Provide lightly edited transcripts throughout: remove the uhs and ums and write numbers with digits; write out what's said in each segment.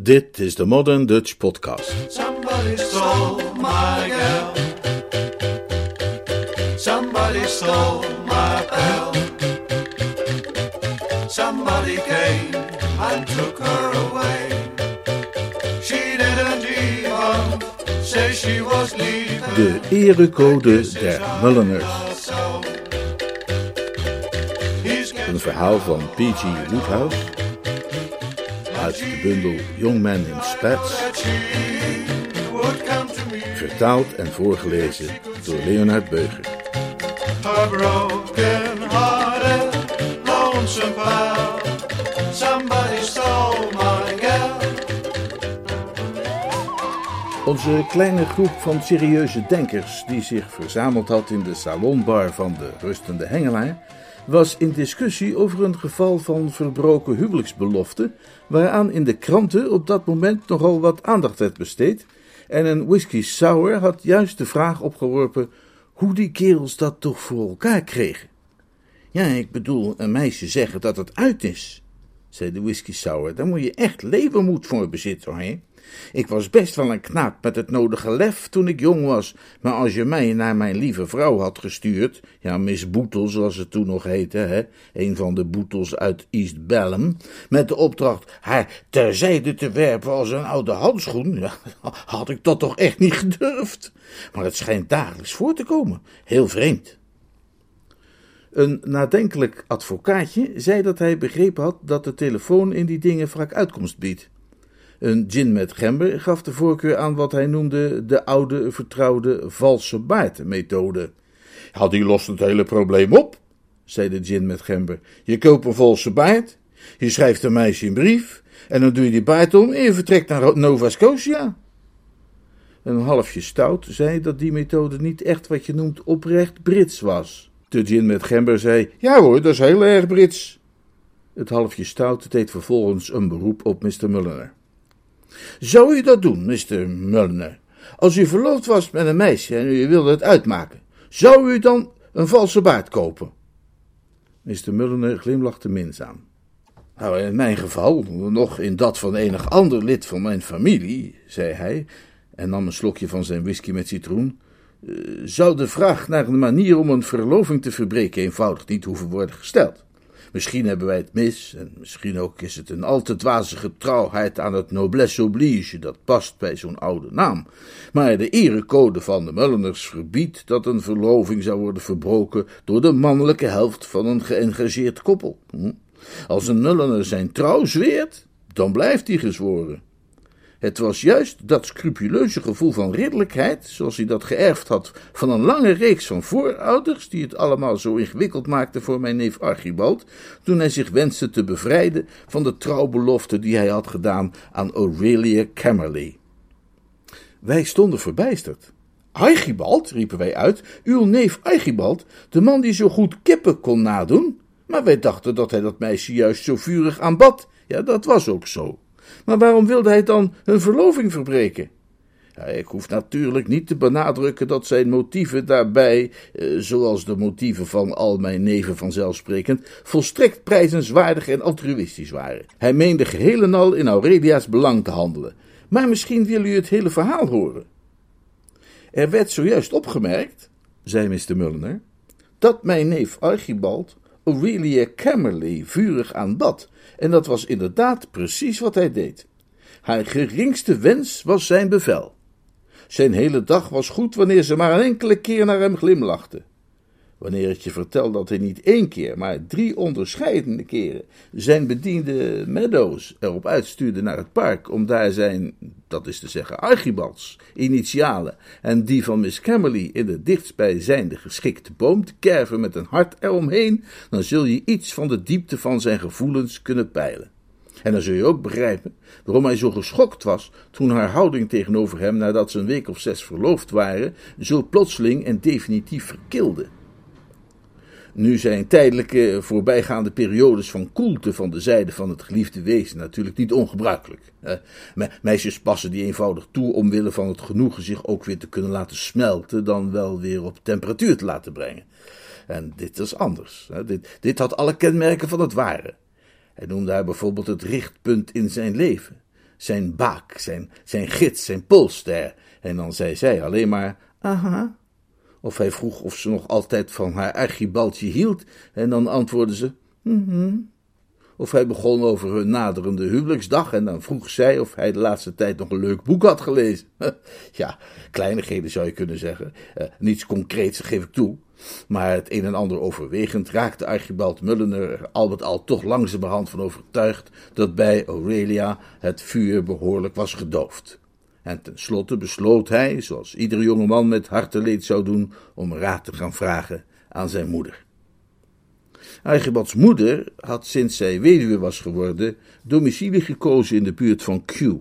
Dit is de Modern Dutch Podcast. Somebody stole my girl. Somebody stole my pearl. Somebody came and took her away. She didn't even say she was leaving. De Erecode der Mulliners. Een verhaal van P.G. Wodehouse. Uit de bundel Young Men in Spats, vertaald en voorgelezen door Leonard Beuger. Onze kleine groep van serieuze denkers die zich verzameld had in de salonbar van de Rustende Hengelaar was in discussie over een geval van verbroken huwelijksbelofte, waaraan in de kranten op dat moment nogal wat aandacht werd besteed, en een whisky sour had juist de vraag opgeworpen hoe die kerels dat toch voor elkaar kregen. Ja, ik bedoel, een meisje zeggen dat het uit is, zei de whisky sour, daar moet je echt levermoed voor bezitten, hoor. Ik was best wel een knaap met het nodige lef toen ik jong was, maar als je mij naar mijn lieve vrouw had gestuurd, ja, Miss Boetel, zoals ze toen nog heette, hè, een van de Boetels uit East Bellum, met de opdracht haar terzijde te werpen als een oude handschoen, ja, had ik dat toch echt niet gedurfd. Maar het schijnt dagelijks voor te komen, heel vreemd. Een nadenkelijk advocaatje zei dat hij begrepen had dat de telefoon in die dingen vaak uitkomst biedt. Een gin met gember gaf de voorkeur aan wat hij noemde de oude, vertrouwde valse baard-methode. Ja, die lost het hele probleem op, zei de gin met gember. Je koopt een valse baard, je schrijft een meisje een brief en dan doe je die baard om en je vertrekt naar Nova Scotia. Een halfje stout zei dat die methode niet echt wat je noemt oprecht Brits was. De gin met gember zei, ja hoor, dat is heel erg Brits. Het halfje stout deed vervolgens een beroep op Mr. Mulliner. Zou u dat doen, Mr. Mulliner? Als u verloofd was met een meisje en u wilde het uitmaken, zou u dan een valse baard kopen? Mr. Mulliner glimlachte minzaam. Nou, in mijn geval, nog in dat van enig ander lid van mijn familie, zei hij, en nam een slokje van zijn whisky met citroen, zou de vraag naar een manier om een verloving te verbreken eenvoudig niet hoeven worden gesteld. Misschien hebben wij het mis en misschien ook is het een al te dwaze getrouwheid aan het noblesse oblige, dat past bij zo'n oude naam. Maar de erecode van de Mulliners verbiedt dat een verloving zou worden verbroken door de mannelijke helft van een geëngageerd koppel. Als een Mulliner zijn trouw zweert, dan blijft hij gezworen. Het was juist dat scrupuleuze gevoel van ridderlijkheid, zoals hij dat geërfd had van een lange reeks van voorouders, die het allemaal zo ingewikkeld maakte voor mijn neef Archibald, toen hij zich wenste te bevrijden van de trouwbelofte die hij had gedaan aan Aurelia Cammerley. Wij stonden verbijsterd. Archibald, riepen wij uit, uw neef Archibald, de man die zo goed kippen kon nadoen, maar wij dachten dat hij dat meisje juist zo vurig aanbad. Ja, dat was ook zo. Maar waarom wilde hij dan hun verloving verbreken? Ja, ik hoef natuurlijk niet te benadrukken dat zijn motieven daarbij, zoals de motieven van al mijn neven vanzelfsprekend, volstrekt prijzenswaardig en altruïstisch waren. Hij meende geheel en al in Aurelia's belang te handelen. Maar misschien wil u het hele verhaal horen. Er werd zojuist opgemerkt, zei Mr. Mulliner, dat mijn neef Archibald Aurelia Cammerley vurig aanbad, en dat was inderdaad precies wat hij deed. Haar geringste wens was zijn bevel. Zijn hele dag was goed wanneer ze maar een enkele keer naar hem glimlachte. Wanneer ik je vertel dat hij niet één keer, maar 3 onderscheidende keren zijn bediende Meadows erop uitstuurde naar het park om daar zijn, dat is te zeggen Archibalds, initialen en die van Miss Cammerley in de dichtstbijzijnde geschikte boom te kerven met een hart eromheen, dan zul je iets van de diepte van zijn gevoelens kunnen peilen. En dan zul je ook begrijpen waarom hij zo geschokt was toen haar houding tegenover hem, nadat ze een week of 6 verloofd waren, zo plotseling en definitief verkilde. Nu zijn tijdelijke voorbijgaande periodes van koelte van de zijde van het geliefde wezen natuurlijk niet ongebruikelijk. Meisjes passen die eenvoudig toe omwille van het genoegen zich ook weer te kunnen laten smelten, dan wel weer op temperatuur te laten brengen. En dit was anders. Dit had alle kenmerken van het ware. Hij noemde haar bijvoorbeeld het richtpunt in zijn leven. zijn baak, zijn gids, zijn polster. En dan zei zij alleen maar, aha. Of hij vroeg of ze nog altijd van haar Archibaldje hield, en dan antwoordde ze, mm-hmm. Of hij begon over hun naderende huwelijksdag, en dan vroeg zij of hij de laatste tijd nog een leuk boek had gelezen. Ja, kleinigheden zou je kunnen zeggen. Niets concreets, geef ik toe. Maar het een en ander overwegend raakte Archibald Mulliner er al met al toch langzamerhand van overtuigd dat bij Aurelia het vuur behoorlijk was gedoofd. En tenslotte besloot hij, zoals iedere jonge man met harteleed zou doen, om raad te gaan vragen aan zijn moeder. Archibalds moeder had sinds zij weduwe was geworden domicilie gekozen in de buurt van Kew.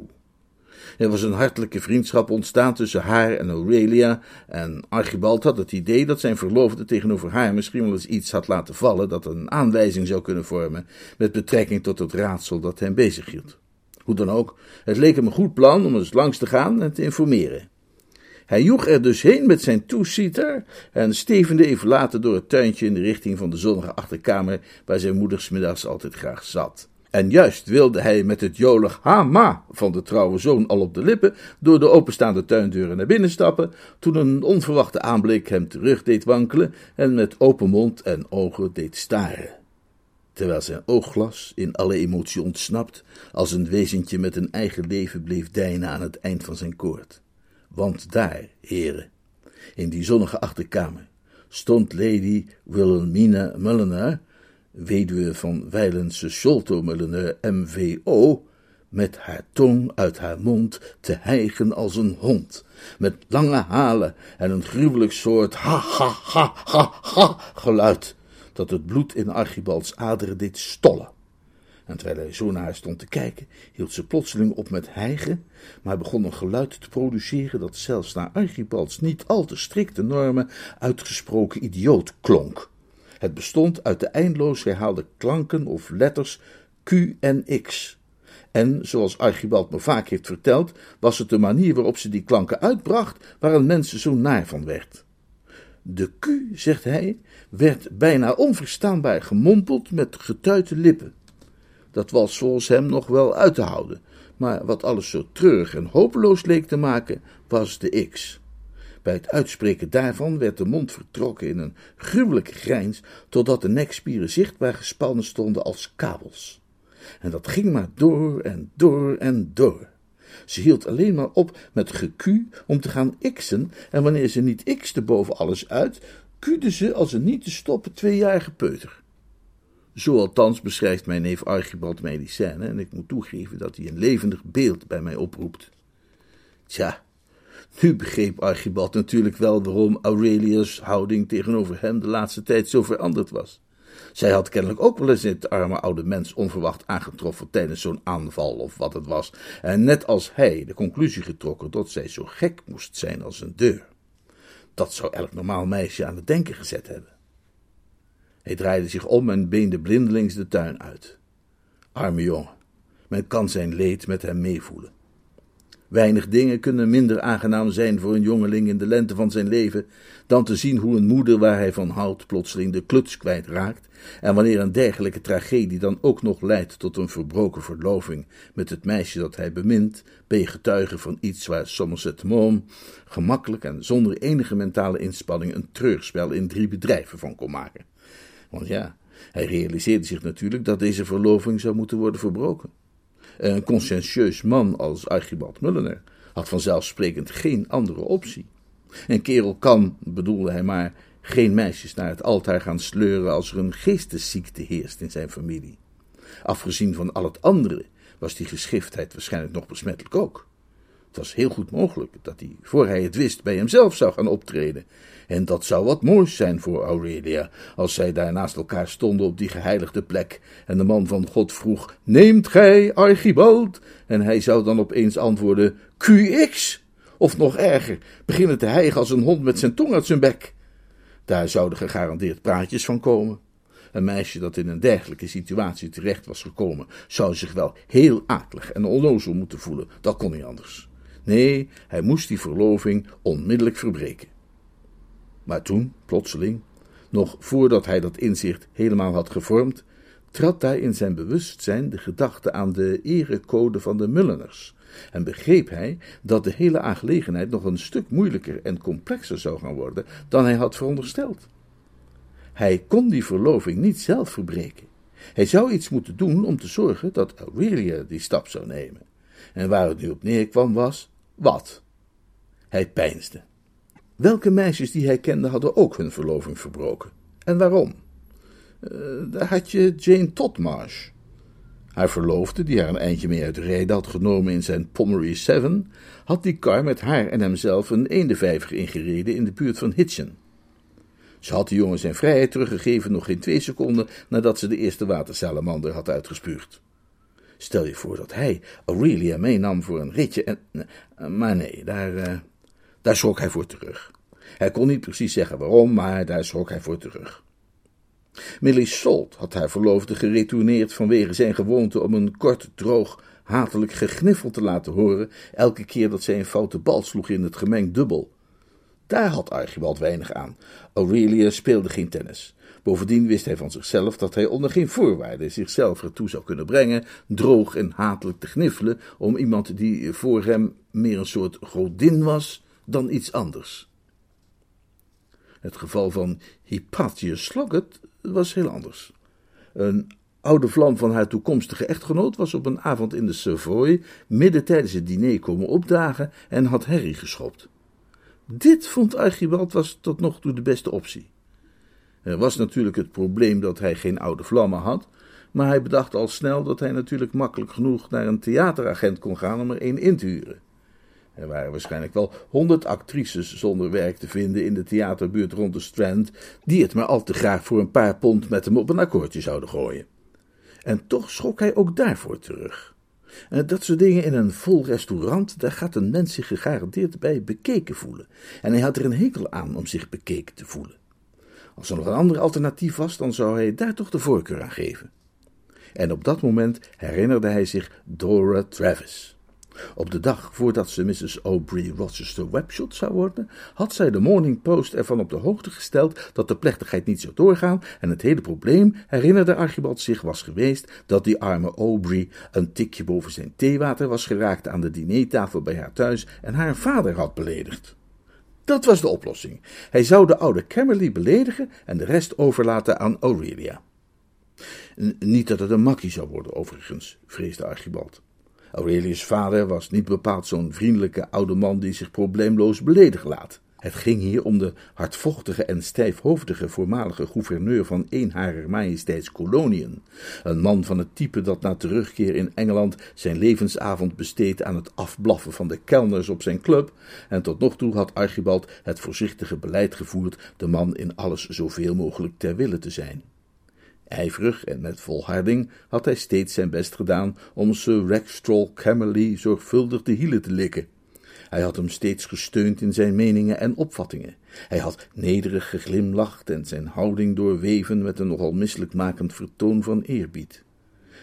Er was een hartelijke vriendschap ontstaan tussen haar en Aurelia, en Archibald had het idee dat zijn verloofde tegenover haar misschien wel eens iets had laten vallen dat een aanwijzing zou kunnen vormen met betrekking tot het raadsel dat hem bezighield. Hoe dan ook, het leek hem een goed plan om eens langs te gaan en te informeren. Hij joeg er dus heen met zijn toesieter en stevende even later door het tuintje in de richting van de zonnige achterkamer waar zijn moeder 's middags altijd graag zat. En juist wilde hij met het jolig ha-ma van de trouwe zoon al op de lippen door de openstaande tuindeuren naar binnen stappen, toen een onverwachte aanblik hem terug deed wankelen en met open mond en ogen deed staren. Terwijl zijn oogglas, in alle emotie ontsnapt, als een wezentje met een eigen leven bleef deinen aan het eind van zijn koord. Want daar, heren, in die zonnige achterkamer, stond Lady Wilhelmina Mulliner, weduwe van Weilense Sholto Mulliner M.V.O., met haar tong uit haar mond te hijgen als een hond, met lange halen en een gruwelijk soort ha-ha-ha-ha-ha geluid, dat het bloed in Archibalds aderen deed stollen. En terwijl hij zo naar haar stond te kijken, hield ze plotseling op met hijgen, maar begon een geluid te produceren dat zelfs naar Archibalds niet al te strikte normen uitgesproken idioot klonk. Het bestond uit de eindeloos herhaalde klanken of letters Q en X. En, zoals Archibald me vaak heeft verteld, was het de manier waarop ze die klanken uitbracht, waar een mens zo naar van werd. De Q, zegt hij, werd bijna onverstaanbaar gemompeld met getuite lippen. Dat was volgens hem nog wel uit te houden, maar wat alles zo treurig en hopeloos leek te maken, was de X. Bij het uitspreken daarvan werd de mond vertrokken in een gruwelijke grijns, totdat de nekspieren zichtbaar gespannen stonden als kabels. En dat ging maar door en door en door. Ze hield alleen maar op met geku om te gaan x'en, en wanneer ze niet x'te boven alles uit, kude ze als een niet te stoppen 2-jarige peuter. Zo althans beschrijft mijn neef Archibald mij die scène, en ik moet toegeven dat hij een levendig beeld bij mij oproept. Tja, nu begreep Archibald natuurlijk wel waarom Aurelia's houding tegenover hem de laatste tijd zo veranderd was. Zij had kennelijk ook wel eens het arme oude mens onverwacht aangetroffen tijdens zo'n aanval of wat het was, en net als hij de conclusie getrokken dat zij zo gek moest zijn als een deur. Dat zou elk normaal meisje aan het denken gezet hebben. Hij draaide zich om en beende blindelings de tuin uit. Arme jongen, men kan zijn leed met hem meevoelen. Weinig dingen kunnen minder aangenaam zijn voor een jongeling in de lente van zijn leven dan te zien hoe een moeder waar hij van houdt plotseling de kluts kwijtraakt en wanneer een dergelijke tragedie dan ook nog leidt tot een verbroken verloving met het meisje dat hij bemint, ben je getuige van iets waar Somerset Maugham gemakkelijk en zonder enige mentale inspanning een treurspel in 3 bedrijven van kon maken. Want ja, hij realiseerde zich natuurlijk dat deze verloving zou moeten worden verbroken. Een conscientieus man als Archibald Mulliner had vanzelfsprekend geen andere optie. Een kerel kan, bedoelde hij maar, geen meisjes naar het altaar gaan sleuren als er een geestesziekte heerst in zijn familie. Afgezien van al het andere was die geschiftheid waarschijnlijk nog besmettelijk ook. Het was heel goed mogelijk dat hij, voor hij het wist, bij hemzelf zou gaan optreden. En dat zou wat moois zijn voor Aurelia, als zij daar naast elkaar stonden op die geheiligde plek. En de man van God vroeg, neemt gij Archibald? En hij zou dan opeens antwoorden, QX? Of nog erger, beginnen te hijgen als een hond met zijn tong uit zijn bek. Daar zouden gegarandeerd praatjes van komen. Een meisje dat in een dergelijke situatie terecht was gekomen, zou zich wel heel akelig en onnozel moeten voelen. Dat kon niet anders. Nee, hij moest die verloving onmiddellijk verbreken. Maar toen, plotseling, nog voordat hij dat inzicht helemaal had gevormd, trad hij in zijn bewustzijn de gedachte aan de erecode van de Mulliners en begreep hij dat de hele aangelegenheid nog een stuk moeilijker en complexer zou gaan worden dan hij had verondersteld. Hij kon die verloving niet zelf verbreken. Hij zou iets moeten doen om te zorgen dat Aurelia die stap zou nemen. En waar het nu op neerkwam was, wat? Hij peinsde. Welke meisjes die hij kende hadden ook hun verloving verbroken? En waarom? Daar had je Jane Todmarsh. Haar verloofde, die haar een eindje mee uit de reden had genomen in zijn Pommery 7, had die kar met haar en hemzelf een eendevijver ingereden in de buurt van Hitchin. Ze had de jongen zijn vrijheid teruggegeven nog geen 2 seconden nadat ze de eerste watersalamander had uitgespuugd. Stel je voor dat hij Aurelia meenam voor een ritje en... Maar nee, daar schrok hij voor terug. Hij kon niet precies zeggen waarom, maar daar schrok hij voor terug. Millie Salt had haar verloofde geretourneerd vanwege zijn gewoonte om een kort, droog, hatelijk gegniffel te laten horen elke keer dat zij een foute bal sloeg in het gemengd dubbel. Daar had Archibald weinig aan. Aurelia speelde geen tennis. Bovendien wist hij van zichzelf dat hij onder geen voorwaarden zichzelf ertoe zou kunnen brengen droog en hatelijk te gniffelen om iemand die voor hem meer een soort godin was dan iets anders. Het geval van Hypatia Sloggett was heel anders. Een oude vlam van haar toekomstige echtgenoot was op een avond in de Savoy midden tijdens het diner komen opdagen en had herrie geschopt. Dit, vond Archibald, was tot nog toe de beste optie. Er was natuurlijk het probleem dat hij geen oude vlammen had, maar hij bedacht al snel dat hij natuurlijk makkelijk genoeg naar een theateragent kon gaan om er een in te huren. Er waren waarschijnlijk wel 100 actrices zonder werk te vinden in de theaterbuurt rond de Strand, die het maar al te graag voor een paar pond met hem op een akkoordje zouden gooien. En toch schrok hij ook daarvoor terug. Dat soort dingen in een vol restaurant, daar gaat een mens zich gegarandeerd bij bekeken voelen. En hij had er een hekel aan om zich bekeken te voelen. Als er nog een ander alternatief was, dan zou hij daar toch de voorkeur aan geven. En op dat moment herinnerde hij zich Dora Travis. Op de dag voordat ze Mrs. Aubrey Rochester Webshot zou worden, had zij de Morning Post ervan op de hoogte gesteld dat de plechtigheid niet zou doorgaan en het hele probleem, herinnerde Archibald zich, was geweest dat die arme Aubrey een tikje boven zijn theewater was geraakt aan de dinertafel bij haar thuis en haar vader had beledigd. Dat was de oplossing. Hij zou de oude Cammerley beledigen en de rest overlaten aan Aurelia. Niet dat het een makkie zou worden overigens, vreesde Archibald. Aurelia's vader was niet bepaald zo'n vriendelijke oude man die zich probleemloos beledigen laat. Het ging hier om de hardvochtige en stijfhoofdige voormalige gouverneur van een harer majesteits koloniën. Een man van het type dat na terugkeer in Engeland zijn levensavond besteedt aan het afblaffen van de kelners op zijn club. En tot nog toe had Archibald het voorzichtige beleid gevoerd de man in alles zoveel mogelijk ter wille te zijn. Ijverig en met volharding had hij steeds zijn best gedaan om Sir Rackstraw Cammarleigh zorgvuldig de hielen te likken. Hij had hem steeds gesteund in zijn meningen en opvattingen. Hij had nederig geglimlacht en zijn houding doorweven met een nogal misselijkmakend vertoon van eerbied.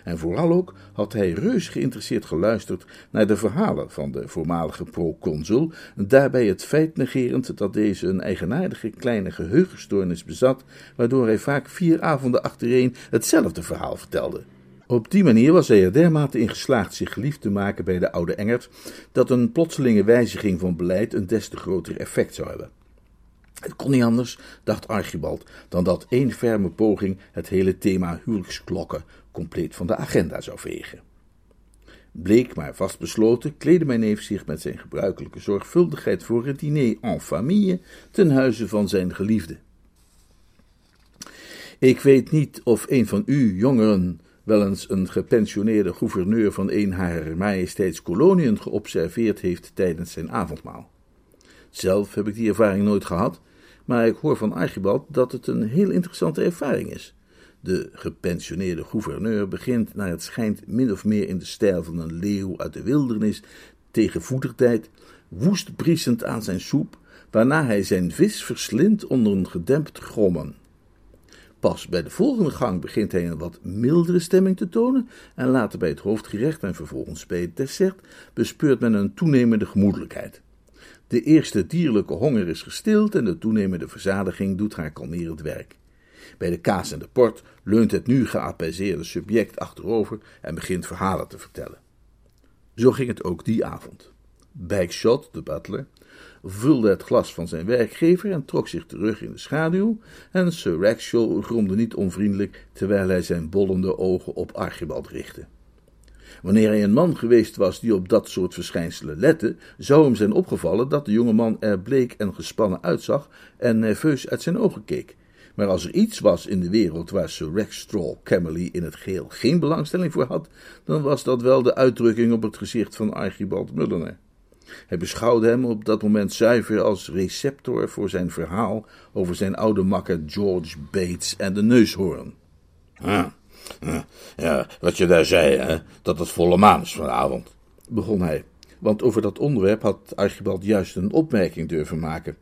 En vooral ook had hij reus geïnteresseerd geluisterd naar de verhalen van de voormalige proconsul, daarbij het feit negerend dat deze een eigenaardige kleine geheugenstoornis bezat, waardoor hij vaak 4 avonden achtereen hetzelfde verhaal vertelde. Op die manier was hij er dermate in geslaagd zich geliefd te maken bij de oude Engert, dat een plotselinge wijziging van beleid een des te groter effect zou hebben. Het kon niet anders, dacht Archibald, dan dat één ferme poging het hele thema huwelijksklokken compleet van de agenda zou vegen. Bleek maar vastbesloten kleedde mijn neef zich met zijn gebruikelijke zorgvuldigheid voor het diner en famille ten huize van zijn geliefde. Ik weet niet of een van u jongeren wel eens een gepensioneerde gouverneur van een harer majesteits koloniën geobserveerd heeft tijdens zijn avondmaal. Zelf heb ik die ervaring nooit gehad, maar ik hoor van Archibald dat het een heel interessante ervaring is. De gepensioneerde gouverneur begint naar het schijnt min of meer in de stijl van een leeuw uit de wildernis tegen voedertijd, woest briesend aan zijn soep, waarna hij zijn vis verslindt onder een gedempt grommen. Pas bij de volgende gang begint hij een wat mildere stemming te tonen en later bij het hoofdgerecht en vervolgens bij het dessert bespeurt men een toenemende gemoedelijkheid. De eerste dierlijke honger is gestild en de toenemende verzadiging doet haar kalmerend werk. Bij de kaas en de port leunt het nu geapaiseerde subject achterover en begint verhalen te vertellen. Zo ging het ook die avond. Bagshot, de butler, vulde het glas van zijn werkgever en trok zich terug in de schaduw, en Sir Rackstraw gromde niet onvriendelijk terwijl hij zijn bollende ogen op Archibald richtte. Wanneer hij een man geweest was die op dat soort verschijnselen lette, zou hem zijn opgevallen dat de jonge man er bleek en gespannen uitzag en nerveus uit zijn ogen keek. Maar als er iets was in de wereld waar Sir Rackstraw Cammarleigh in het geheel geen belangstelling voor had, dan was dat wel de uitdrukking op het gezicht van Archibald Mulliner. Hij beschouwde hem op dat moment zuiver als receptor voor zijn verhaal over zijn oude makker George Bates en de neushoorn. Ja, wat je daar zei, hè, dat het volle maan is vanavond, begon hij, want over dat onderwerp had Archibald juist een opmerking durven maken.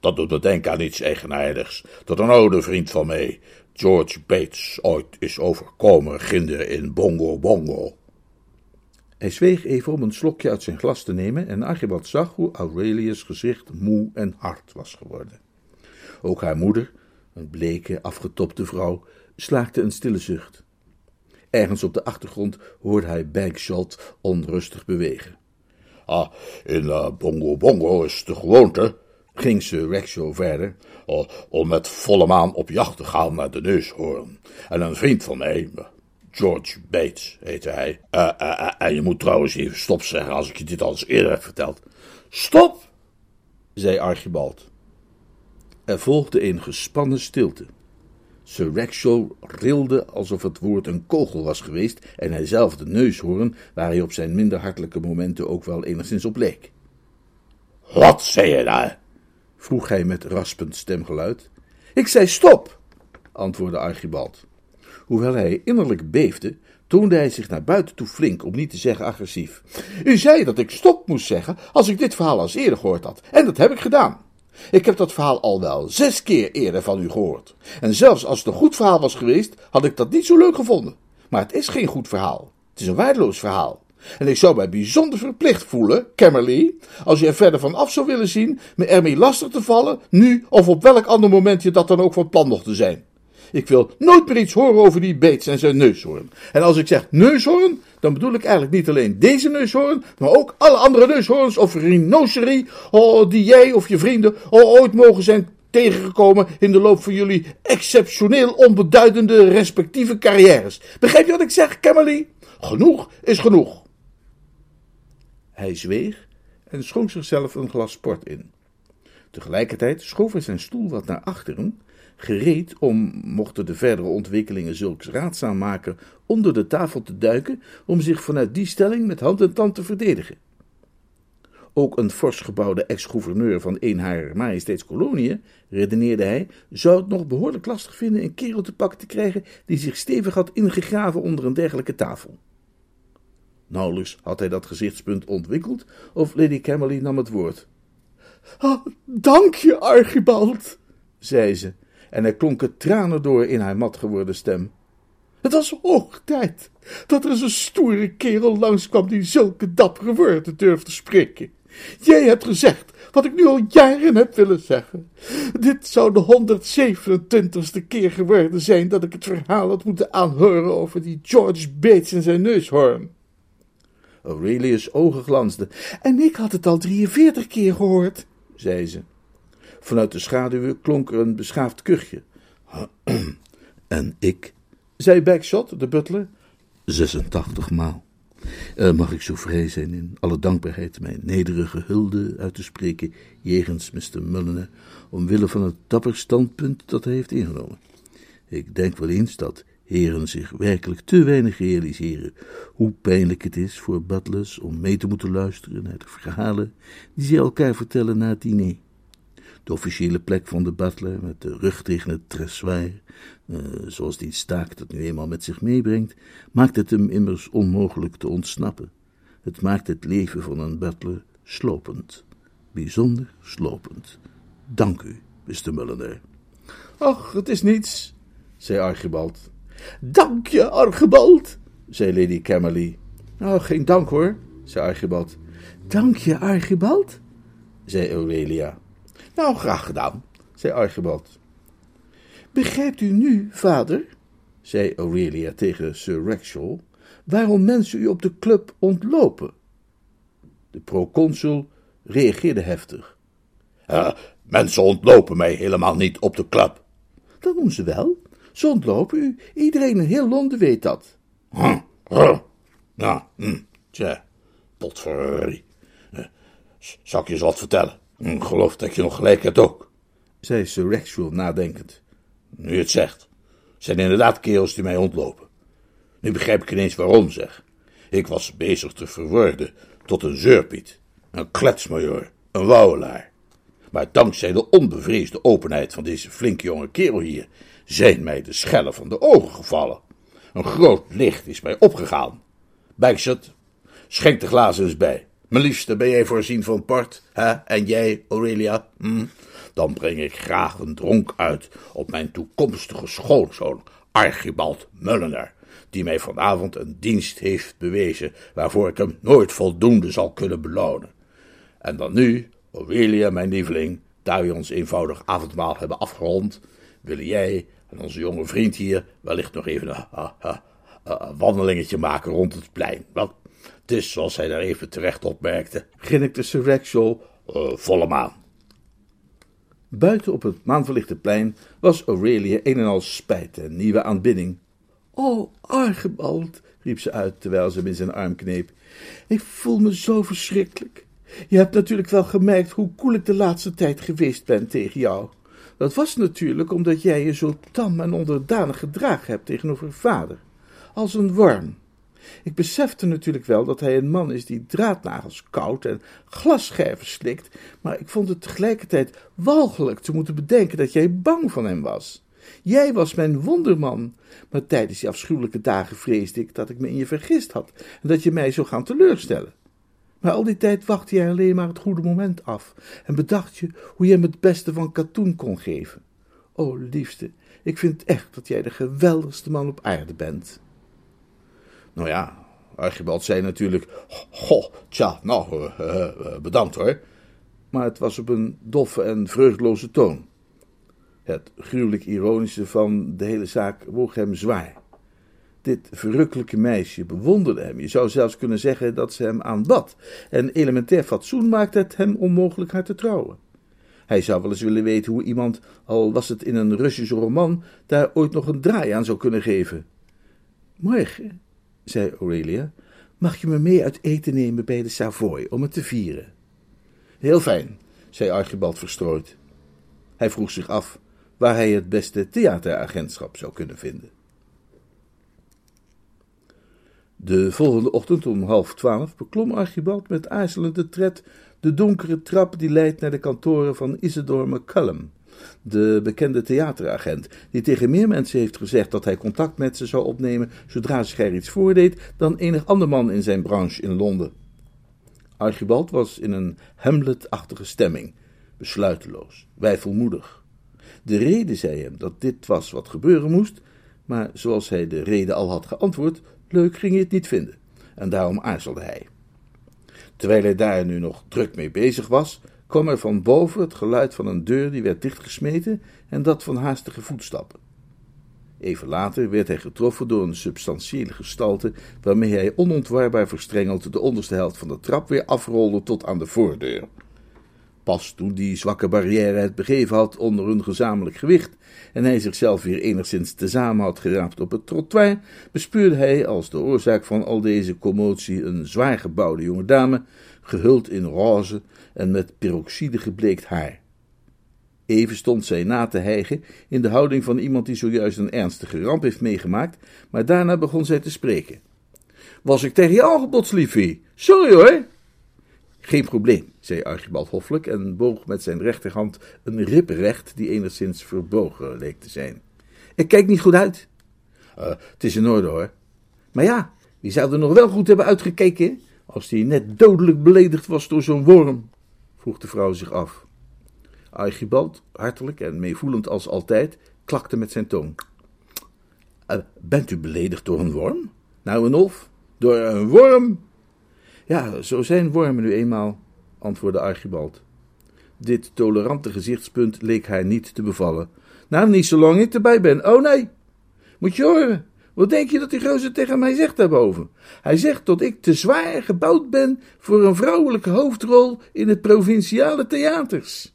Dat doet me denken aan iets eigenaardigs, tot een oude vriend van mij, George Bates, ooit is overkomen ginder in Bongo Bongo. Hij zweeg even om een slokje uit zijn glas te nemen en Archibald zag hoe Aurelia's gezicht moe en hard was geworden. Ook haar moeder, een bleke, afgetobde vrouw, slaakte een stille zucht. Ergens op de achtergrond hoorde hij Bagshot onrustig bewegen. In Bongo Bongo is de gewoonte, ging Sir Rackstraw verder, om met volle maan op jacht te gaan naar de neushoorn. En een vriend van mij, George Bates, heette hij. En je moet trouwens even stop zeggen als ik je dit al eens eerder heb verteld. Stop, zei Archibald. Er volgde een gespannen stilte. Sir Rackstraw rilde alsof het woord een kogel was geweest en hij zelf de neushoorn, waar hij op zijn minder hartelijke momenten ook wel enigszins op leek. Wat zei je daar? Vroeg hij met raspend stemgeluid. Ik zei stop, antwoordde Archibald. Hoewel hij innerlijk beefde, toonde hij zich naar buiten toe flink, om niet te zeggen agressief. U zei dat ik stop moest zeggen als ik dit verhaal als eerder gehoord had, en dat heb ik gedaan. Ik heb dat verhaal al wel 6 keer eerder van u gehoord. En zelfs als het een goed verhaal was geweest, had ik dat niet zo leuk gevonden. Maar het is geen goed verhaal. Het is een waardeloos verhaal. En ik zou mij bijzonder verplicht voelen, Cammerley, als je er verder van af zou willen zien, me ermee lastig te vallen, nu of op welk ander moment je dat dan ook van plan mocht te zijn. Ik wil nooit meer iets horen over die Bates en zijn neushoorn. En als ik zeg neushoorn, dan bedoel ik eigenlijk niet alleen deze neushoorn, maar ook alle andere neushoorns of rhinoceri die jij of je vrienden ooit mogen zijn tegengekomen in de loop van jullie exceptioneel onbeduidende respectieve carrières. Begrijp je wat ik zeg, Cammerley? Genoeg is genoeg. Hij zweeg en schonk zichzelf een glas port in. Tegelijkertijd schoof hij zijn stoel wat naar achteren, gereed om, mochten de verdere ontwikkelingen zulks raadzaam maken, onder de tafel te duiken, om zich vanuit die stelling met hand en tand te verdedigen. Ook een fors gebouwde ex-gouverneur van een harer majesteitskoloniën, redeneerde hij, zou het nog behoorlijk lastig vinden een kerel te pakken te krijgen die zich stevig had ingegraven onder een dergelijke tafel. Nauwelijks had hij dat gezichtspunt ontwikkeld, of Lady Cammerley nam het woord. Dank je, Archibald, zei ze. En er klonken tranen door in haar mat geworden stem. Het was hoog tijd dat er eens een stoere kerel langskwam die zulke dappere woorden durfde spreken. Jij hebt gezegd wat ik nu al jaren heb willen zeggen. Dit zou de 127ste keer geworden zijn dat ik het verhaal had moeten aanhoren over die George Bates en zijn neushoorn. Aurelia's ogen glansden. En ik had het al 43 keer gehoord, zei ze. Vanuit de schaduwen klonk er een beschaafd kuchje. En ik, zei Bagshot, de butler, 86 maal. Mag ik zo vrij zijn in alle dankbaarheid mijn nederige hulde uit te spreken jegens Mr. Mulliner, omwille van het dapper standpunt dat hij heeft ingenomen. Ik denk wel eens dat heren zich werkelijk te weinig realiseren hoe pijnlijk het is voor butlers om mee te moeten luisteren naar de verhalen die ze elkaar vertellen na het diner. De officiële plek van de butler, met de rug tegen het tressoir, zoals die staak dat nu eenmaal met zich meebrengt, maakt het hem immers onmogelijk te ontsnappen. Het maakt het leven van een butler slopend. Bijzonder slopend. Dank u, Mr. Mulliner. Ach, het is niets, zei Archibald. Dank je, Archibald, zei Lady Cammerley. Geen dank hoor, zei Archibald. Dank je, Archibald, zei Aurelia. Graag gedaan, zei Archibald. Begrijpt u nu, vader, zei Aurelia tegen Sir Rackstraw, waarom mensen u op de club ontlopen? De proconsul reageerde heftig. Mensen ontlopen mij helemaal niet op de club. Dat doen ze wel. Ze ontlopen u. Iedereen in heel Londen weet dat. Tja, potverdorie. Zal ik je eens wat vertellen? Geloof dat je nog gelijk hebt ook, zei Sir Rackstraw nadenkend. Nu je het zegt, zijn inderdaad kerels die mij ontlopen. Nu begrijp ik ineens waarom, zeg. Ik was bezig te verworden tot een zeurpiet, een kletsmajoor, een wauwelaar. Maar dankzij de onbevreesde openheid van deze flinke jonge kerel hier, zijn mij de schellen van de ogen gevallen. Een groot licht is mij opgegaan. Bijkset, schenk de glazen eens bij. Mijn liefste, ben jij voorzien van port, hè? En jij, Aurelia? Dan breng ik graag een dronk uit op mijn toekomstige schoonzoon, Archibald Mulliner, die mij vanavond een dienst heeft bewezen waarvoor ik hem nooit voldoende zal kunnen belonen. En dan nu, Aurelia, mijn lieveling, daar we ons eenvoudig avondmaal hebben afgerond, willen jij en onze jonge vriend hier wellicht nog even een wandelingetje maken rond het plein. Wat? Het is, zoals hij daar even terecht opmerkte, grinnikte Sir Rackstraw, volle maan. Buiten op het maanverlichte plein was Aurelia een en al spijt en nieuwe aanbidding. Oh, Archibald, riep ze uit, terwijl ze hem in zijn arm kneep. Ik voel me zo verschrikkelijk. Je hebt natuurlijk wel gemerkt hoe koel ik de laatste tijd geweest ben tegen jou. Dat was natuurlijk omdat jij je zo tam en onderdanig gedragen hebt tegenover vader. Als een worm. Ik besefte natuurlijk wel dat hij een man is die draadnagels koudt en glasscherven slikt, maar ik vond het tegelijkertijd walgelijk te moeten bedenken dat jij bang van hem was. Jij was mijn wonderman, maar tijdens die afschuwelijke dagen vreesde ik dat ik me in je vergist had en dat je mij zou gaan teleurstellen. Maar al die tijd wachtte jij alleen maar het goede moment af en bedacht je hoe je hem het beste van katoen kon geven. O, liefste, ik vind echt dat jij de geweldigste man op aarde bent. Nou ja, Archibald zei natuurlijk, bedankt hoor. Maar het was op een doffe en vreugdloze toon. Het gruwelijk ironische van de hele zaak woog hem zwaar. Dit verrukkelijke meisje bewonderde hem. Je zou zelfs kunnen zeggen dat ze hem aanbad. En elementair fatsoen maakte het hem onmogelijk haar te trouwen. Hij zou wel eens willen weten hoe iemand, al was het in een Russische roman, daar ooit nog een draai aan zou kunnen geven. Morgen, zei Aurelia, mag je me mee uit eten nemen bij de Savoy om het te vieren? Heel fijn, zei Archibald verstrooid. Hij vroeg zich af waar hij het beste theateragentschap zou kunnen vinden. De volgende ochtend om 11:30 beklom Archibald met aarzelende tred de donkere trap die leidt naar de kantoren van Isidore McCallum, de bekende theateragent, die tegen meer mensen heeft gezegd dat hij contact met ze zou opnemen zodra zich er iets voordeed dan enig ander man in zijn branche in Londen. Archibald was in een Hamlet-achtige stemming, besluiteloos, weifelmoedig. De reden zei hem dat dit was wat gebeuren moest, maar zoals hij de reden al had geantwoord, leuk ging hij het niet vinden, en daarom aarzelde hij. Terwijl hij daar nu nog druk mee bezig was, kwam er van boven het geluid van een deur die werd dichtgesmeten en dat van haastige voetstappen. Even later werd hij getroffen door een substantiële gestalte waarmee hij onontwaarbaar verstrengeld de onderste helft van de trap weer afrolde tot aan de voordeur. Pas toen die zwakke barrière het begeven had onder hun gezamenlijk gewicht en hij zichzelf weer enigszins tezamen had geraapt op het trottoir, bespeurde hij als de oorzaak van al deze commotie een zwaar gebouwde jonge dame, gehuld in roze en met peroxide gebleekt haar. Even stond zij na te hijgen in de houding van iemand die zojuist een ernstige ramp heeft meegemaakt, maar daarna begon zij te spreken. Was ik tegen je aangebotst, liefie? Sorry hoor! Geen probleem, zei Archibald hoffelijk en boog met zijn rechterhand een rib recht die enigszins verbogen leek te zijn. Ik kijk niet goed uit. Het is in orde hoor. Maar ja, wie zou er nog wel goed hebben uitgekeken als die net dodelijk beledigd was door zo'n worm? Vroeg de vrouw zich af. Archibald, hartelijk en meevoelend als altijd, klakte met zijn tong. Bent u beledigd door een worm? Nou en of, door een worm? Ja, zo zijn wormen nu eenmaal, antwoordde Archibald. Dit tolerante gezichtspunt leek haar niet te bevallen. Nou, niet zolang ik erbij ben. Oh nee, moet je horen. Wat denk je dat die gozer tegen mij zegt daarboven? Hij zegt dat ik te zwaar gebouwd ben voor een vrouwelijke hoofdrol in de provinciale theaters.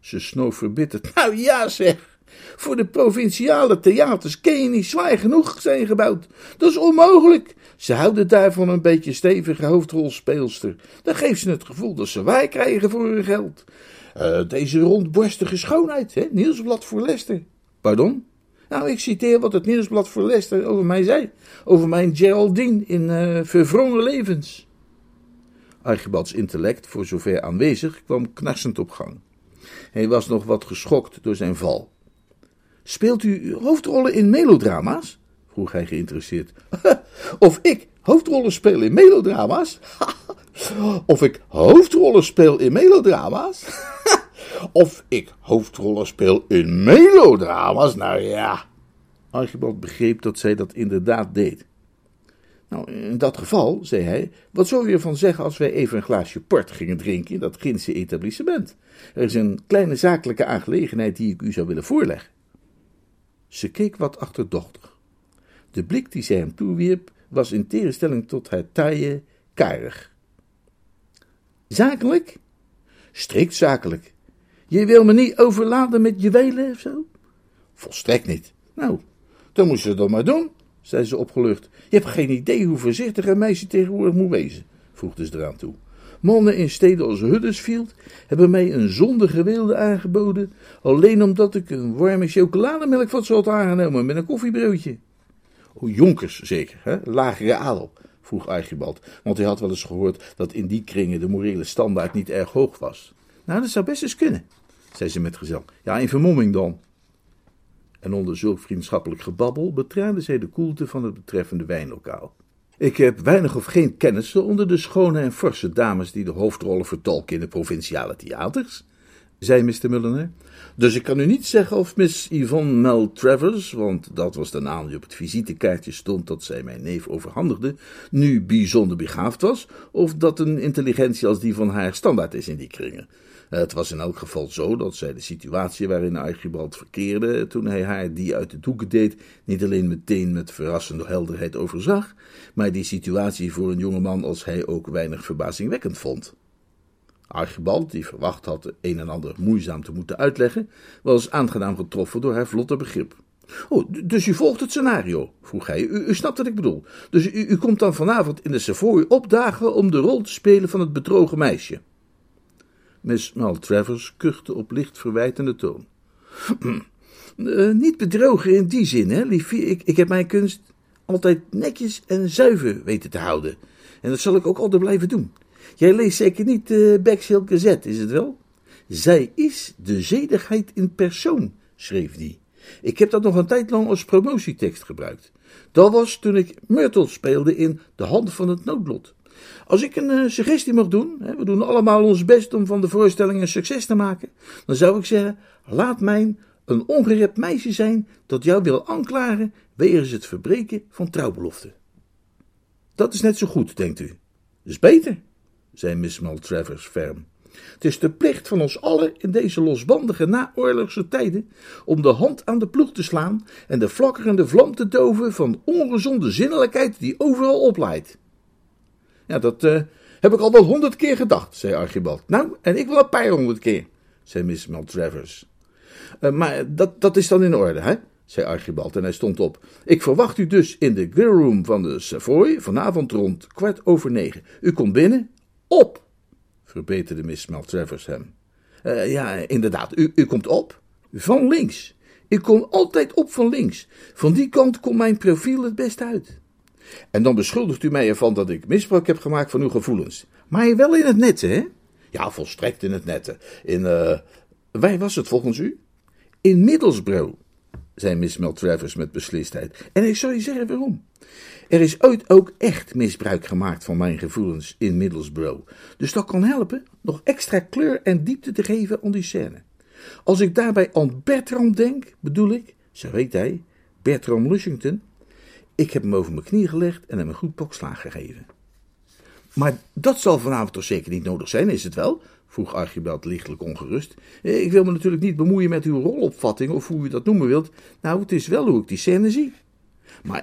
Ze snoof verbitterd. Nou ja zeg, voor de provinciale theaters kun je niet zwaar genoeg zijn gebouwd. Dat is onmogelijk. Ze houden daarvan een beetje stevige hoofdrolspeelster. Dan geeft ze het gevoel dat ze wij krijgen voor hun geld. Deze rondborstige schoonheid, hè? Nieuwsblad voor Leicester. Pardon? Nou, ik citeer wat het Nieuwsblad voor Leicester over mij zei. Over mijn Geraldine in verwrongen levens. Archibalds intellect, voor zover aanwezig, kwam knarsend op gang. Hij was nog wat geschokt door zijn val. Speelt u hoofdrollen in melodrama's? Vroeg hij geïnteresseerd. Of ik hoofdrollen speel in melodrama's? Of ik hoofdrollen speel in melodrama's? Of ik hoofdrollen speel in melodrama's? Nou ja. Archibald begreep dat zij dat inderdaad deed. Nou, in dat geval, zei hij, wat zou je ervan zeggen als wij even een glaasje port gingen drinken in dat Ginse etablissement? Er is een kleine zakelijke aangelegenheid die ik u zou willen voorleggen. Ze keek wat achterdochtig. De blik die zij hem toewierp was in tegenstelling tot haar taaie karig. Zakelijk? Strikt zakelijk. Je wil me niet overladen met juwelen of zo? Volstrekt niet. Nou, dan moesten we dat maar doen, zei ze opgelucht. Je hebt geen idee hoe voorzichtig een meisje tegenwoordig moet wezen, voegde ze eraan toe. Mannen in steden als Huddersfield hebben mij een zondige wilde aangeboden, alleen omdat ik een warme chocolademelkvat had aangenomen met een koffiebroodje. O, jonkers zeker, hè? Lagere adel, vroeg Archibald, want hij had wel eens gehoord dat in die kringen de morele standaard niet erg hoog was. Nou, dat zou best eens kunnen, zei ze met gezel. Ja, in vermomming dan. En onder zulk vriendschappelijk gebabbel betraden zij de koelte van het betreffende wijnlokaal. Ik heb weinig of geen kennissen onder de schone en forse dames die de hoofdrollen vertolken in de provinciale theaters, zei Mr. Mulliner. Dus ik kan u niet zeggen of Miss Yvonne Maltravers, want dat was de naam die op het visitekaartje stond dat zij mijn neef overhandigde, nu bijzonder begaafd was, of dat een intelligentie als die van haar standaard is in die kringen. Het was in elk geval zo dat zij de situatie waarin Archibald verkeerde, toen hij haar die uit de doeken deed, niet alleen meteen met verrassende helderheid overzag, maar die situatie voor een jongeman als hij ook weinig verbazingwekkend vond. Archibald, die verwacht had een en ander moeizaam te moeten uitleggen, was aangenaam getroffen door haar vlotte begrip. Oh, dus u volgt het scenario, vroeg hij. U snapt wat ik bedoel. Dus u komt dan vanavond in de Savoy opdagen om de rol te spelen van het bedrogen meisje. Miss Maltravers kuchte op licht verwijtende toon. Niet bedrogen in die zin, hè, liefie. Ik heb mijn kunst altijd netjes en zuiver weten te houden. En dat zal ik ook altijd blijven doen. Jij leest zeker niet de Bexhill Gazette, is het wel? Zij is de zedigheid in persoon, schreef die. Ik heb dat nog een tijd lang als promotietekst gebruikt. Dat was toen ik Myrtle speelde in De Hand van het Noodlot. Als ik een suggestie mag doen, hè, we doen allemaal ons best om van de voorstelling een succes te maken, dan zou ik zeggen, laat mijn een ongerept meisje zijn dat jou wil aanklaren wegens het verbreken van trouwbeloften. Dat is net zo goed, denkt u. Dat is beter, zei Miss Maltravers ferm. Het is de plicht van ons allen in deze losbandige naoorlogse tijden om de hand aan de ploeg te slaan en de flakkerende vlam te doven van ongezonde zinnelijkheid die overal oplaait. Ja, dat heb ik al wel 100 keer gedacht, zei Archibald. Nou, en ik wel een paar 100 keer, zei Miss Maltravers. Maar dat is dan in orde, hè, zei Archibald en hij stond op. Ik verwacht u dus in de grill room van de Savoy vanavond rond 21:15. U komt binnen. Op, verbeterde Miss Maltravers hem. Ja, inderdaad, u komt op. Van links. Ik kom altijd op van links. Van die kant komt mijn profiel het best uit. En dan beschuldigt u mij ervan dat ik misbruik heb gemaakt van uw gevoelens. Maar wel in het nette, hè? Ja, volstrekt in het nette. Waar was het volgens u? In Middlesbrough, zei Miss Maltravers met beslistheid. En ik zal je zeggen waarom. Er is ooit ook echt misbruik gemaakt van mijn gevoelens in Middlesbrough. Dus dat kan helpen nog extra kleur en diepte te geven aan die scène. Als ik daarbij aan Bertram denk, bedoel ik, zo heet hij, Bertram Lushington. Ik heb hem over mijn knie gelegd en hem een goed bokslaag gegeven. Maar dat zal vanavond toch zeker niet nodig zijn, is het wel? Vroeg Archibald lichtelijk ongerust. Ik wil me natuurlijk niet bemoeien met uw rolopvatting of hoe u dat noemen wilt. Nou, het is wel hoe ik die scène zie.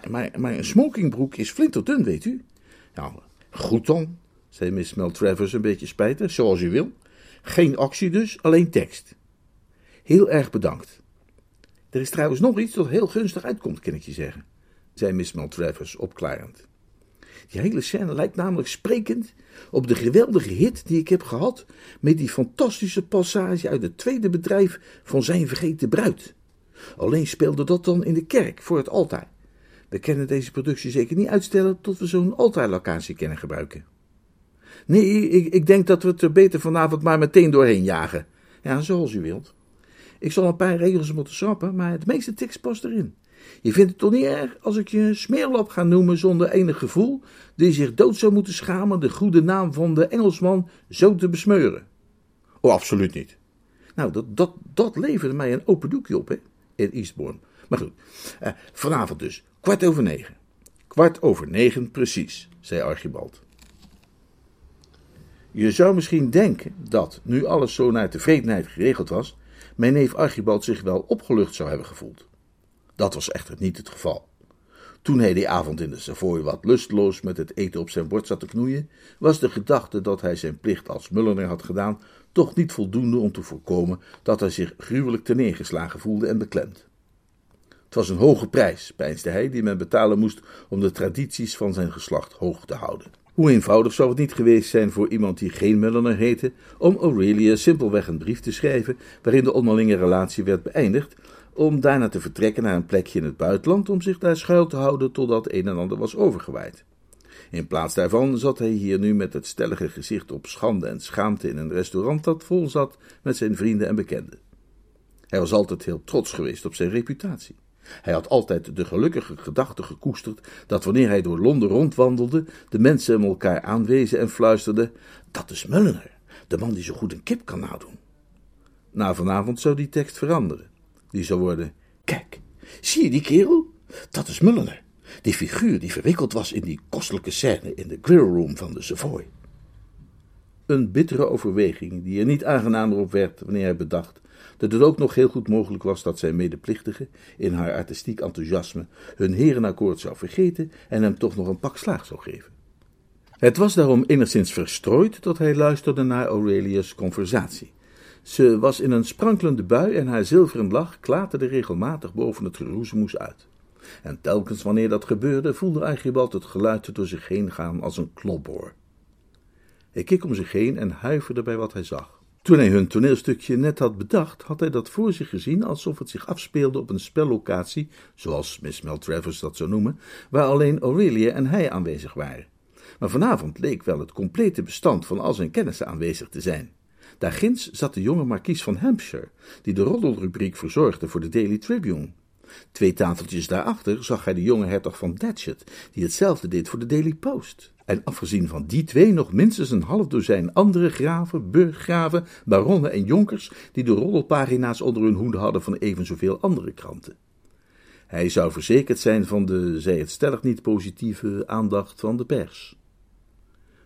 Maar een smokingbroek is flinterdun, weet u. Nou, goed dan, zei Miss Maltravers een beetje spijtig, zoals u wil. Geen actie dus, alleen tekst. Heel erg bedankt. Er is trouwens nog iets dat heel gunstig uitkomt, kan ik je zeggen, zei Miss Maltravers opklarend. Die hele scène lijkt namelijk sprekend op de geweldige hit die ik heb gehad met die fantastische passage uit het tweede bedrijf van Zijn Vergeten Bruid. Alleen speelde dat dan in de kerk voor het altaar. We kunnen deze productie zeker niet uitstellen tot we zo'n altaarlocatie kunnen gebruiken. Nee, ik denk dat we het er beter vanavond maar meteen doorheen jagen. Ja, zoals u wilt. Ik zal een paar regels moeten schrappen, maar het meeste tekst past erin. Je vindt het toch niet erg als ik je een smeerlap ga noemen zonder enig gevoel, die zich dood zou moeten schamen de goede naam van de Engelsman zo te besmeuren? Oh, absoluut niet. Nou, dat leverde mij een open doekje op, hè, in Eastbourne. Maar goed, vanavond dus, 20:15. 21:45 precies, zei Archibald. Je zou misschien denken dat, nu alles zo naar tevredenheid geregeld was, mijn neef Archibald zich wel opgelucht zou hebben gevoeld. Dat was echter niet het geval. Toen hij die avond in de Savoy wat lusteloos met het eten op zijn bord zat te knoeien, was de gedachte dat hij zijn plicht als Mulliner had gedaan toch niet voldoende om te voorkomen dat hij zich gruwelijk terneergeslagen voelde en beklemd. Het was een hoge prijs, peinsde hij, die men betalen moest om de tradities van zijn geslacht hoog te houden. Hoe eenvoudig zou het niet geweest zijn voor iemand die geen Mulliner heette om Aurelia simpelweg een brief te schrijven waarin de onderlinge relatie werd beëindigd, om daarna te vertrekken naar een plekje in het buitenland om zich daar schuil te houden totdat een en ander was overgewaaid. In plaats daarvan zat hij hier nu met het stellige gezicht op schande en schaamte in een restaurant dat vol zat met zijn vrienden en bekenden. Hij was altijd heel trots geweest op zijn reputatie. Hij had altijd de gelukkige gedachte gekoesterd dat wanneer hij door Londen rondwandelde, de mensen hem elkaar aanwezen en fluisterden: dat is Mulliner, de man die zo goed een kip kan nadoen. Na vanavond zou die tekst veranderen. Die zou worden: kijk, zie je die kerel? Dat is Mulliner, die figuur die verwikkeld was in die kostelijke scène in de grillroom van de Savoy. Een bittere overweging die er niet aangenamer op werd wanneer hij bedacht dat het ook nog heel goed mogelijk was dat zijn medeplichtige, in haar artistiek enthousiasme, hun herenakkoord zou vergeten en hem toch nog een pak slaag zou geven. Het was daarom enigszins verstrooid dat hij luisterde naar Aurelia's conversatie. Ze was in een sprankelende bui en haar zilveren lach klaterde regelmatig boven het geroezemoes uit. En telkens wanneer dat gebeurde, voelde Archibald het geluid door zich heen gaan als een klopboor. Hij keek om zich heen en huiverde bij wat hij zag. Toen hij hun toneelstukje net had bedacht, had hij dat voor zich gezien alsof het zich afspeelde op een spellocatie, zoals Miss Maltravers dat zou noemen, waar alleen Aurelia en hij aanwezig waren. Maar vanavond leek wel het complete bestand van al zijn kennissen aanwezig te zijn. Daarginds zat de jonge markies van Hampshire, die de roddelrubriek verzorgde voor de Daily Tribune. 2 tafeltjes daarachter zag hij de jonge hertog van Datchet, die hetzelfde deed voor de Daily Post. En afgezien van die 2 nog minstens een 6 andere graven, burggraven, baronnen en jonkers, die de roddelpagina's onder hun hoede hadden van even zoveel andere kranten. Hij zou verzekerd zijn van de, zij het stellig niet positieve, aandacht van de pers.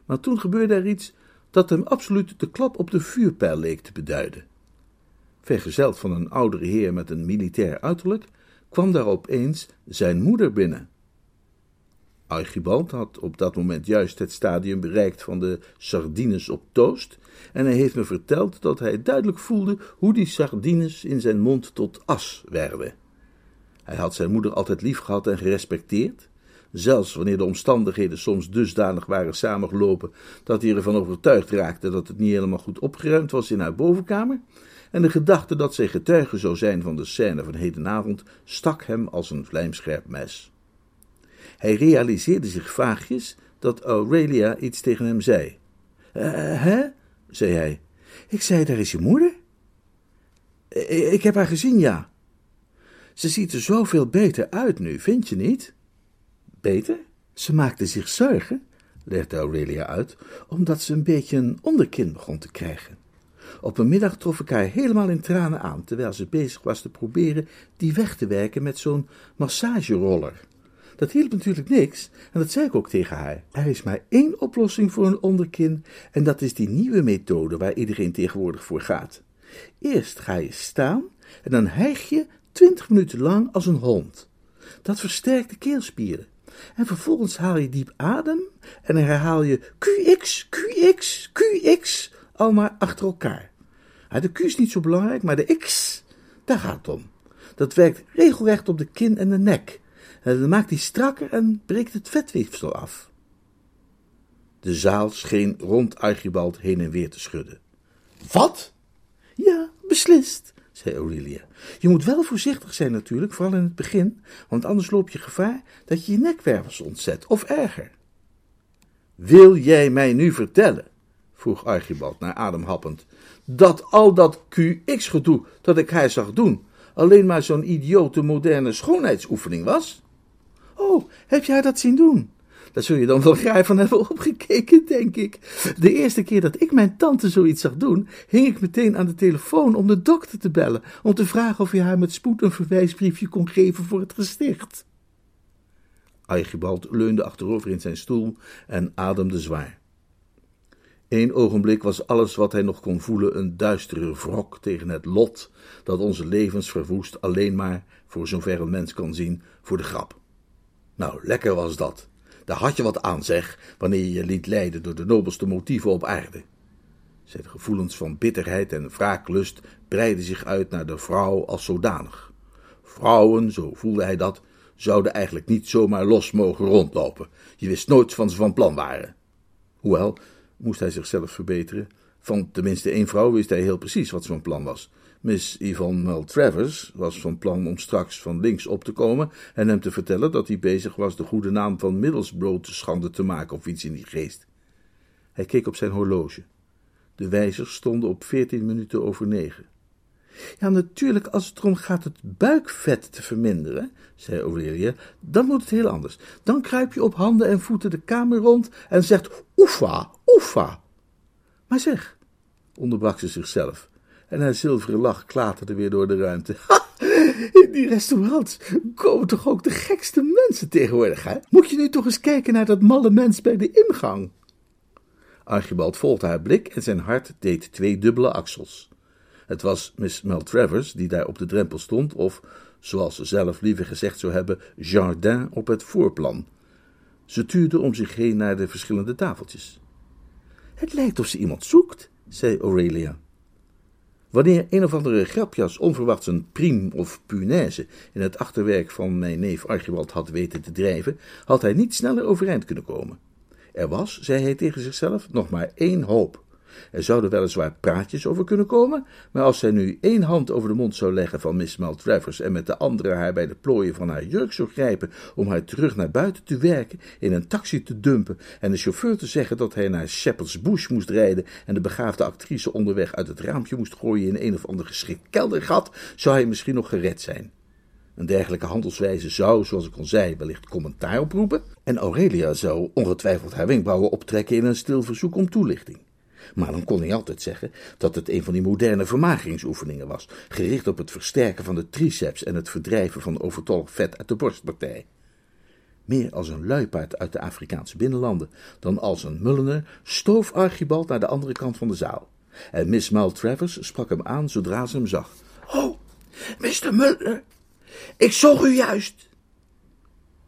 Maar toen gebeurde er iets dat hem absoluut de klap op de vuurpijl leek te beduiden. Vergezeld van een oudere heer met een militair uiterlijk, kwam daar opeens zijn moeder binnen. Archibald had op dat moment juist het stadium bereikt van de sardines op toast, en hij heeft me verteld dat hij duidelijk voelde hoe die sardines in zijn mond tot as werden. Hij had zijn moeder altijd lief gehad en gerespecteerd, zelfs wanneer de omstandigheden soms dusdanig waren samengelopen dat hij ervan overtuigd raakte dat het niet helemaal goed opgeruimd was in haar bovenkamer, en de gedachte dat zij getuige zou zijn van de scène van hedenavond stak hem als een vlijmscherp mes. Hij realiseerde zich vaagjes dat Aurelia iets tegen hem zei. Hè? Zei hij. Ik zei, daar is je moeder? Ik heb haar gezien, ja. Ze ziet er zoveel beter uit nu, vind je niet? Beter? Ze maakte zich zorgen, legde Aurelia uit, omdat ze een beetje een onderkin begon te krijgen. Op een middag trof ik haar helemaal in tranen aan, terwijl ze bezig was te proberen die weg te werken met zo'n massageroller. Dat hielp natuurlijk niks en dat zei ik ook tegen haar. Er is maar één oplossing voor een onderkin en dat is die nieuwe methode waar iedereen tegenwoordig voor gaat. Eerst ga je staan en dan hijg je 20 minuten lang als een hond. Dat versterkt de keelspieren. En vervolgens haal je diep adem en dan herhaal je QX, QX, QX al maar achter elkaar. De Q is niet zo belangrijk, maar de X, daar gaat het om. Dat werkt regelrecht op de kin en de nek. En dat maakt die strakker en breekt het vetweefsel af. De zaal scheen rond Archibald heen en weer te schudden. Wat? Ja, beslist, zei Aurelia. Je moet wel voorzichtig zijn natuurlijk, vooral in het begin, want anders loop je gevaar dat je je nekwervels ontzet, of erger. Wil jij mij nu vertellen, vroeg Archibald naar adem happend, dat al dat QX-gedoe dat ik haar zag doen alleen maar zo'n idiote moderne schoonheidsoefening was? Oh, heb jij dat zien doen? Daar zul je dan wel graag van hebben opgekeken, denk ik. De eerste keer dat ik mijn tante zoiets zag doen, hing ik meteen aan de telefoon om de dokter te bellen, om te vragen of je haar met spoed een verwijsbriefje kon geven voor het gesticht. Archibald leunde achterover in zijn stoel en ademde zwaar. Eén ogenblik was alles wat hij nog kon voelen een duistere wrok tegen het lot dat onze levens verwoest alleen maar, voor zover een mens kan zien, voor de grap. Nou, lekker was dat. Daar had je wat aan, zeg, wanneer je je liet leiden door de nobelste motieven op aarde. Zijn gevoelens van bitterheid en wraaklust breidden zich uit naar de vrouw als zodanig. Vrouwen, zo voelde hij dat, zouden eigenlijk niet zomaar los mogen rondlopen. Je wist nooit van ze van plan waren. Hoewel, moest hij zichzelf verbeteren, van tenminste één vrouw wist hij heel precies wat zijn plan was. Miss Yvonne Maltravers was van plan om straks van links op te komen en hem te vertellen dat hij bezig was de goede naam van Middlesbrough te schande te maken of iets in die geest. Hij keek op zijn horloge. De wijzers stonden op 21:45. Ja, natuurlijk, als het erom gaat het buikvet te verminderen, zei Aurelia, dan moet het heel anders. Dan kruip je op handen en voeten de kamer rond en zegt oefa, oefa. Maar zeg, onderbrak ze zichzelf, en haar zilveren lach klaterde weer door de ruimte. Ha, in die restaurants komen toch ook de gekste mensen tegenwoordig, hè? Moet je nu toch eens kijken naar dat malle mens bij de ingang? Archibald volgde haar blik en zijn hart deed 2 dubbele axels. Het was Miss Maltravers die daar op de drempel stond, of, zoals ze zelf liever gezegd zou hebben, Jardin op het voorplan. Ze tuurde om zich heen naar de verschillende tafeltjes. Het lijkt of ze iemand zoekt, zei Aurelia. Wanneer een of andere grapjas onverwachts een priem of punaise in het achterwerk van mijn neef Archibald had weten te drijven, had hij niet sneller overeind kunnen komen. Er was, zei hij tegen zichzelf, nog maar 1 hoop. Er zouden weliswaar praatjes over kunnen komen, maar als zij nu 1 hand over de mond zou leggen van Miss Maltravers en met de andere haar bij de plooien van haar jurk zou grijpen om haar terug naar buiten te werken, in een taxi te dumpen en de chauffeur te zeggen dat hij naar Shepherd's Bush moest rijden en de begaafde actrice onderweg uit het raampje moest gooien in een of ander geschikt keldergat, zou hij misschien nog gered zijn. Een dergelijke handelswijze zou, zoals ik al zei, wellicht commentaar oproepen en Aurelia zou ongetwijfeld haar wenkbrauwen optrekken in een stil verzoek om toelichting. Maar dan kon hij altijd zeggen dat het een van die moderne vermageringsoefeningen was, gericht op het versterken van de triceps en het verdrijven van overtollig vet uit de borstpartij. Meer als een luipaard uit de Afrikaanse binnenlanden dan als een Mulliner stoof Archibald naar de andere kant van de zaal. En Miss Maltravers sprak hem aan zodra ze hem zag. Oh, Mr. Mulliner, ik zag u juist.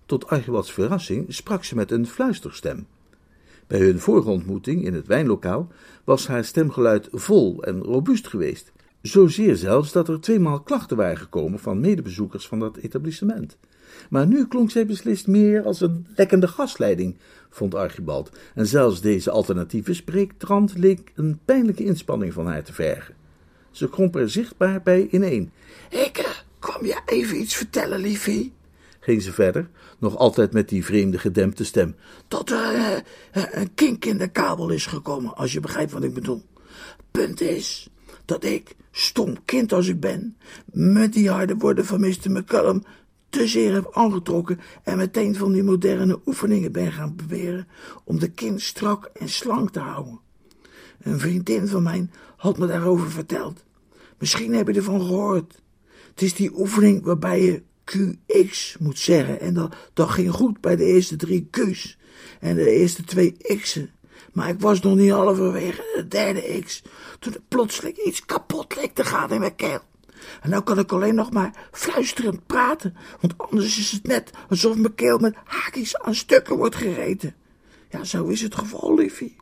Tot Archibalds verrassing sprak ze met een fluisterstem. Bij hun vorige ontmoeting in het wijnlokaal was haar stemgeluid vol en robuust geweest. Zozeer zelfs dat er 2-maal klachten waren gekomen van medebezoekers van dat etablissement. Maar nu klonk zij beslist meer als een lekkende gasleiding, vond Archibald. En zelfs deze alternatieve spreektrant leek een pijnlijke inspanning van haar te vergen. Ze kromp er zichtbaar bij ineen. Ik kwam je even iets vertellen, liefie, ging ze verder, nog altijd met die vreemde gedempte stem, dat er een kink in de kabel is gekomen, als je begrijpt wat ik bedoel. Punt is dat ik, stom kind als ik ben, met die harde woorden van Mr. McCallum te zeer heb aangetrokken en meteen van die moderne oefeningen ben gaan proberen om de kin strak en slank te houden. Een vriendin van mij had me daarover verteld. Misschien heb je ervan gehoord. Het is die oefening waarbij je QX moet zeggen. En dat ging goed bij de eerste 3 Q's en de eerste 2 X'en. Maar ik was nog niet halverwege de 3e X, toen er plotseling iets kapot leek te gaan in mijn keel. En nou kan ik alleen nog maar fluisterend praten, want anders is het net alsof mijn keel met haakjes aan stukken wordt gereten. Ja, zo is het geval, liefie.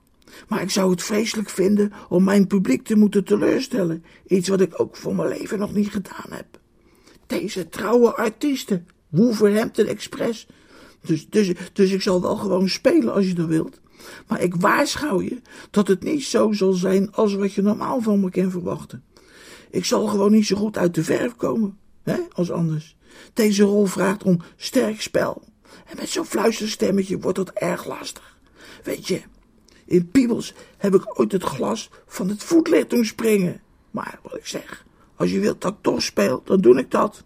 Maar ik zou het vreselijk vinden om mijn publiek te moeten teleurstellen. Iets wat ik ook voor mijn leven nog niet gedaan heb. Deze trouwe artiesten, Wolverhampton Express. Dus ik zal wel gewoon spelen als je dat wilt. Maar ik waarschuw je dat het niet zo zal zijn als wat je normaal van me kan verwachten. Ik zal gewoon niet zo goed uit de verf komen, hè, als anders. Deze rol vraagt om sterk spel. En met zo'n fluisterstemmetje wordt dat erg lastig. Weet je, in Piebels heb ik ooit het glas van het voetlicht doen springen. Maar wat ik zeg, als je wilt dat ik toch speel, dan doe ik dat.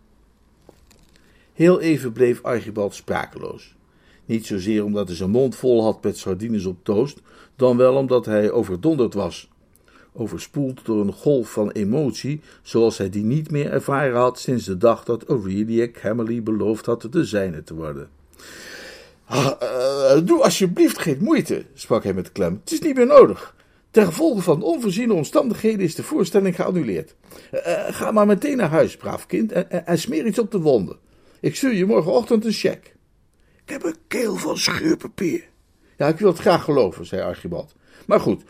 Heel even bleef Archibald sprakeloos. Niet zozeer omdat hij zijn mond vol had met sardines op toast, dan wel omdat hij overdonderd was. Overspoeld door een golf van emotie, zoals hij die niet meer ervaren had sinds de dag dat Aurelia Cammerley beloofd had de zijne te worden. Doe alsjeblieft geen moeite, sprak hij met klem. Het is niet meer nodig. Ten gevolge van onvoorziene omstandigheden is de voorstelling geannuleerd. Ga maar meteen naar huis, braaf kind, en smeer iets op de wonden. Ik stuur je morgenochtend een cheque. Ik heb een keel van schuurpapier. Ja, ik wil het graag geloven, zei Archibald. Maar goed,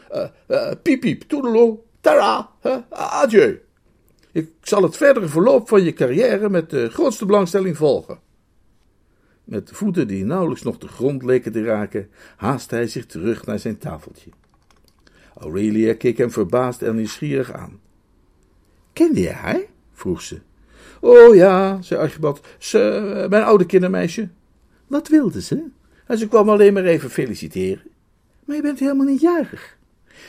piep piep, toedeloe, tara, adieu. Ik zal het verdere verloop van je carrière met de grootste belangstelling volgen. Met de voeten die nauwelijks nog de grond leken te raken, haastte hij zich terug naar zijn tafeltje. Aurelia keek hem verbaasd en nieuwsgierig aan. Kende je haar? Vroeg ze. Oh ja, zei Archibald, ze, mijn oude kindermeisje. Wat wilde ze? En ze kwam alleen maar even feliciteren. Maar je bent helemaal niet jarig.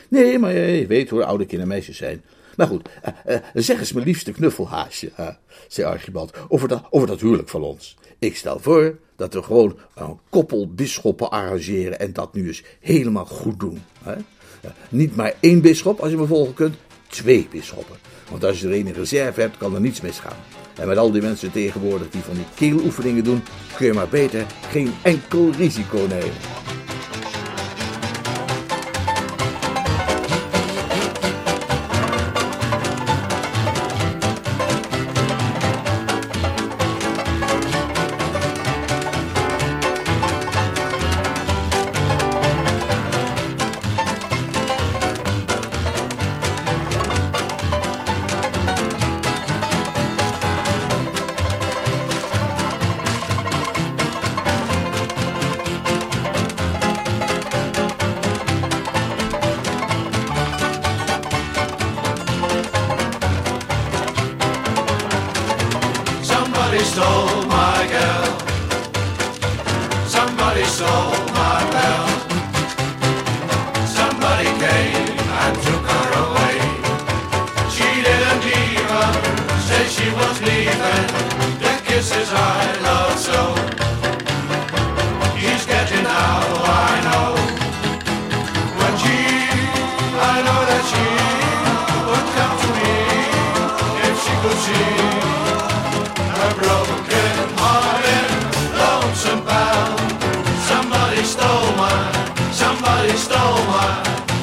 Nee, maar je weet hoe oude kindermeisjes zijn. Maar goed, zeg eens mijn liefste knuffelhaasje, zei Archibald, over dat huwelijk van ons. Ik stel voor dat we gewoon een koppel bisschoppen arrangeren en dat nu eens helemaal goed doen. Hè? Niet maar 1 bisschop, als je me volgen kunt, 2 bisschoppen. Want als je er 1 in reserve hebt, kan er niets misgaan. En met al die mensen tegenwoordig die van die keeloefeningen doen, kun je maar beter geen enkel risico nemen.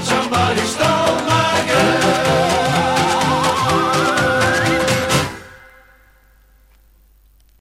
Somebody stole my